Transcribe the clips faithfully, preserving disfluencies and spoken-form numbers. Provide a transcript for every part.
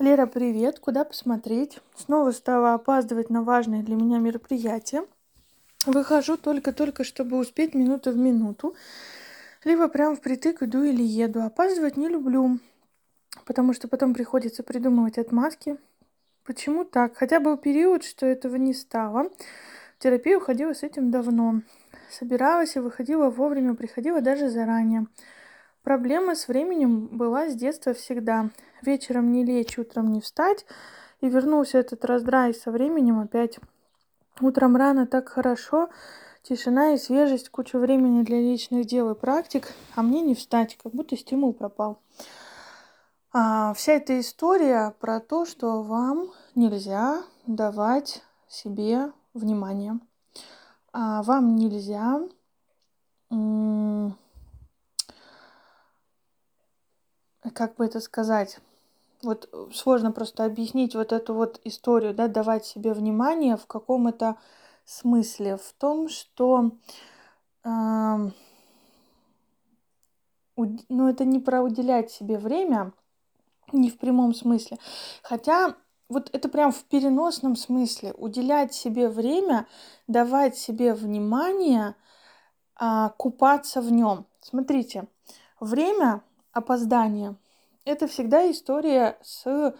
Лера, привет! Куда посмотреть? Снова стала опаздывать на важное для меня мероприятие. Выхожу только-только, чтобы успеть минута в минуту. Либо прям впритык иду или еду. Опаздывать не люблю, потому что потом приходится придумывать отмазки. Почему так? Хотя был период, что этого не стало. В терапию ходила с этим давно. Собиралась и выходила вовремя, приходила даже заранее. Проблема с временем была с детства всегда. Вечером не лечь, утром не встать. И вернулся этот раздрай со временем опять. Утром рано так хорошо, тишина и свежесть, куча времени для личных дел и практик, а мне не встать, как будто стимул пропал. А вся эта история про то, что вам нельзя давать себе внимание. А вам нельзя м- как бы это сказать... Вот сложно просто объяснить вот эту вот историю, да, давать себе внимание в каком-то смысле. В том, что э, уд... ну, это не про уделять себе время, не в прямом смысле. Хотя вот это прям в переносном смысле. Уделять себе время, давать себе внимание, э, купаться в нем. Смотрите, время, опоздание. Это всегда история с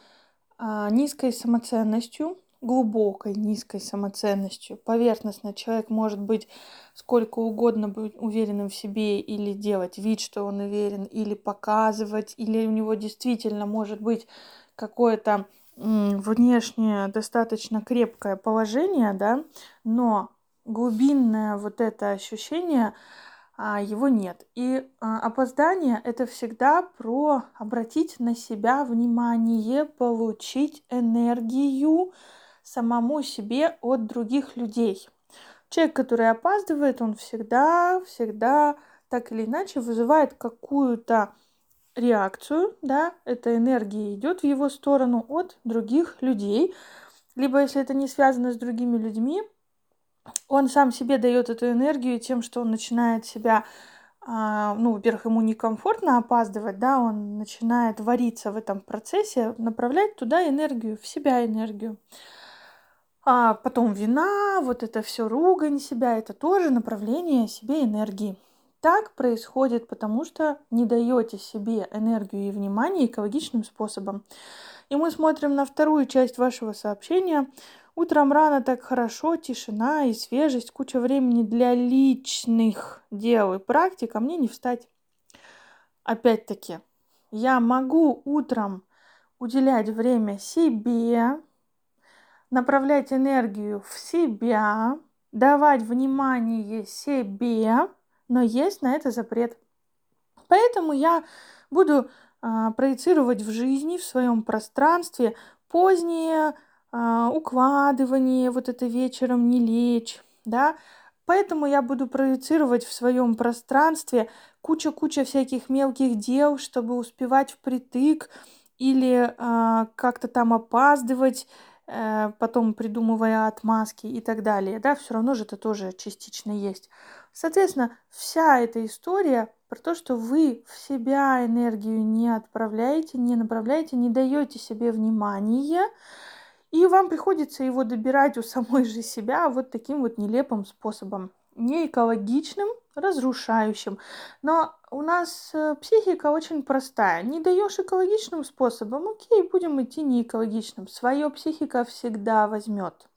а, низкой самоценностью, глубокой низкой самоценностью. Поверхностно человек может быть сколько угодно быть уверенным в себе или делать вид, что он уверен, или показывать, или у него действительно может быть какое-то м- внешнее достаточно крепкое положение, да, но глубинное вот это ощущение... его нет. И а, опоздание — это всегда про обратить на себя внимание, получить энергию самому себе от других людей. Человек, который опаздывает, он всегда, всегда так или иначе вызывает какую-то реакцию, да, эта энергия идет в его сторону от других людей. Либо, если это не связано с другими людьми, он сам себе дает эту энергию тем, что он начинает себя, ну, во-первых, ему некомфортно опаздывать, да, он начинает вариться в этом процессе, направлять туда энергию, в себя энергию. А потом вина, вот это все ругань себя, это тоже направление себе энергии. Так происходит, потому что не даете себе энергию и внимание экологичным способом. И мы смотрим на вторую часть вашего сообщения. Утром рано так хорошо, тишина и свежесть, куча времени для личных дел и практик, а мне не встать. Опять-таки, я могу утром уделять время себе, направлять энергию в себя, давать внимание себе, но есть на это запрет. Поэтому я буду а, проецировать в жизни, в своем пространстве позднее, Uh, укладывание, вот это вечером не лечь, да, поэтому я буду проецировать в своем пространстве куча-куча всяких мелких дел, чтобы успевать впритык или uh, как-то там опаздывать, uh, потом придумывая отмазки и так далее, да, все равно же это тоже частично есть. Соответственно, вся эта история про то, что вы в себя энергию не отправляете, не направляете, не даете себе внимания, и вам приходится его добирать у самой же себя вот таким вот нелепым способом. Неэкологичным, разрушающим. Но у нас психика очень простая. Не даешь экологичным способом, окей, будем идти неэкологичным. Свое психика всегда возьмет.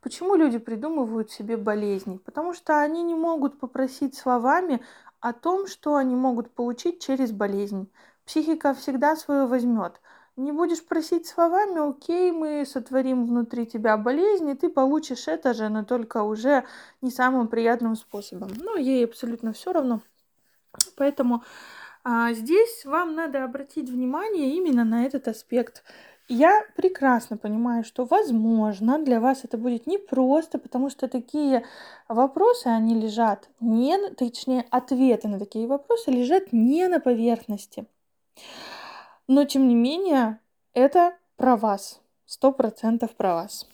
Почему люди придумывают себе болезни? Потому что они не могут попросить словами о том, что они могут получить через болезнь. Психика всегда свое возьмет. Не будешь просить словами, окей, мы сотворим внутри тебя болезнь, и ты получишь это же, но только уже не самым приятным способом. Но ей абсолютно все равно. Поэтому а, здесь вам надо обратить внимание именно на этот аспект. Я прекрасно понимаю, что, возможно, для вас это будет непросто, потому что такие вопросы, они лежат, не, точнее, ответы на такие вопросы лежат не на поверхности. Но, тем не менее, это про вас, сто процентов про вас.